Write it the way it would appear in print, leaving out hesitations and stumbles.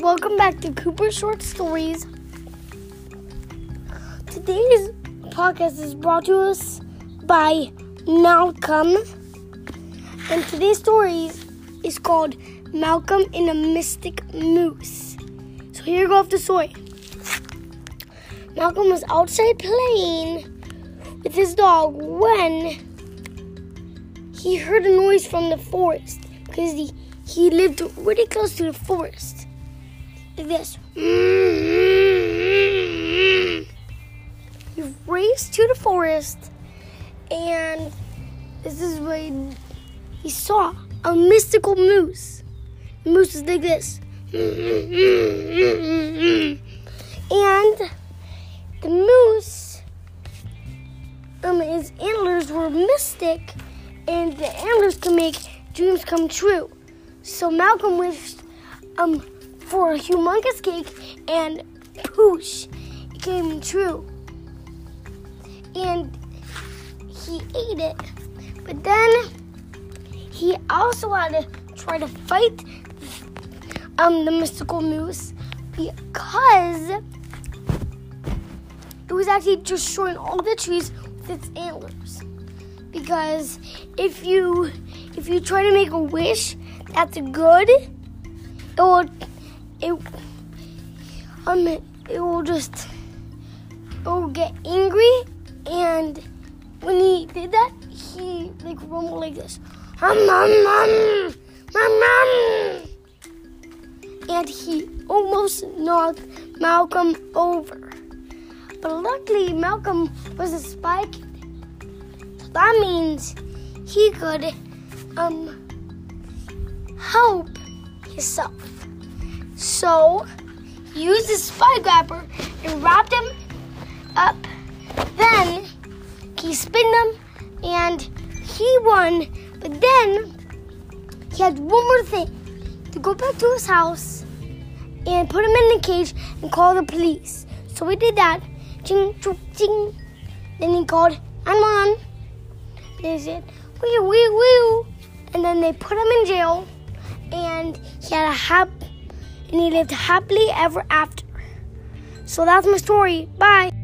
welcome back to Cooper Short Stories. Today's podcast is brought to us by Malcolm. And today's story is called Malcolm and a Mystic Moose. So here goes the story. Malcolm was outside playing with his dog when he heard a noise from the forest because he lived really close to the forest. Like this. He raced to the forest, and this is when he saw a mystical moose. The moose was like this. And the moose, his antlers were mystic, and the antlers can make dreams come true. So Malcolm wished for a humongous cake, and poosh, it came true. And he ate it. But then he also had to try to fight the mystical moose because it was actually destroying all the trees with its antlers. Because if you try to make a wish that's good, it will get angry, and when he did that, he rumbled like this, and he almost knocked Malcolm over. But luckily, Malcolm was a spy kid, so that means he could help himself. So he used his spy grabber and wrapped him up. Then he spun him and he won. But then he had one more thing to go back to his house and put him in the cage and call the police. So he did that. Ching, ching, ching. Then he called, I'm on. They said, wee, wee, wee. And then they put him in jail. And he lived happily ever after. So that's my story. Bye.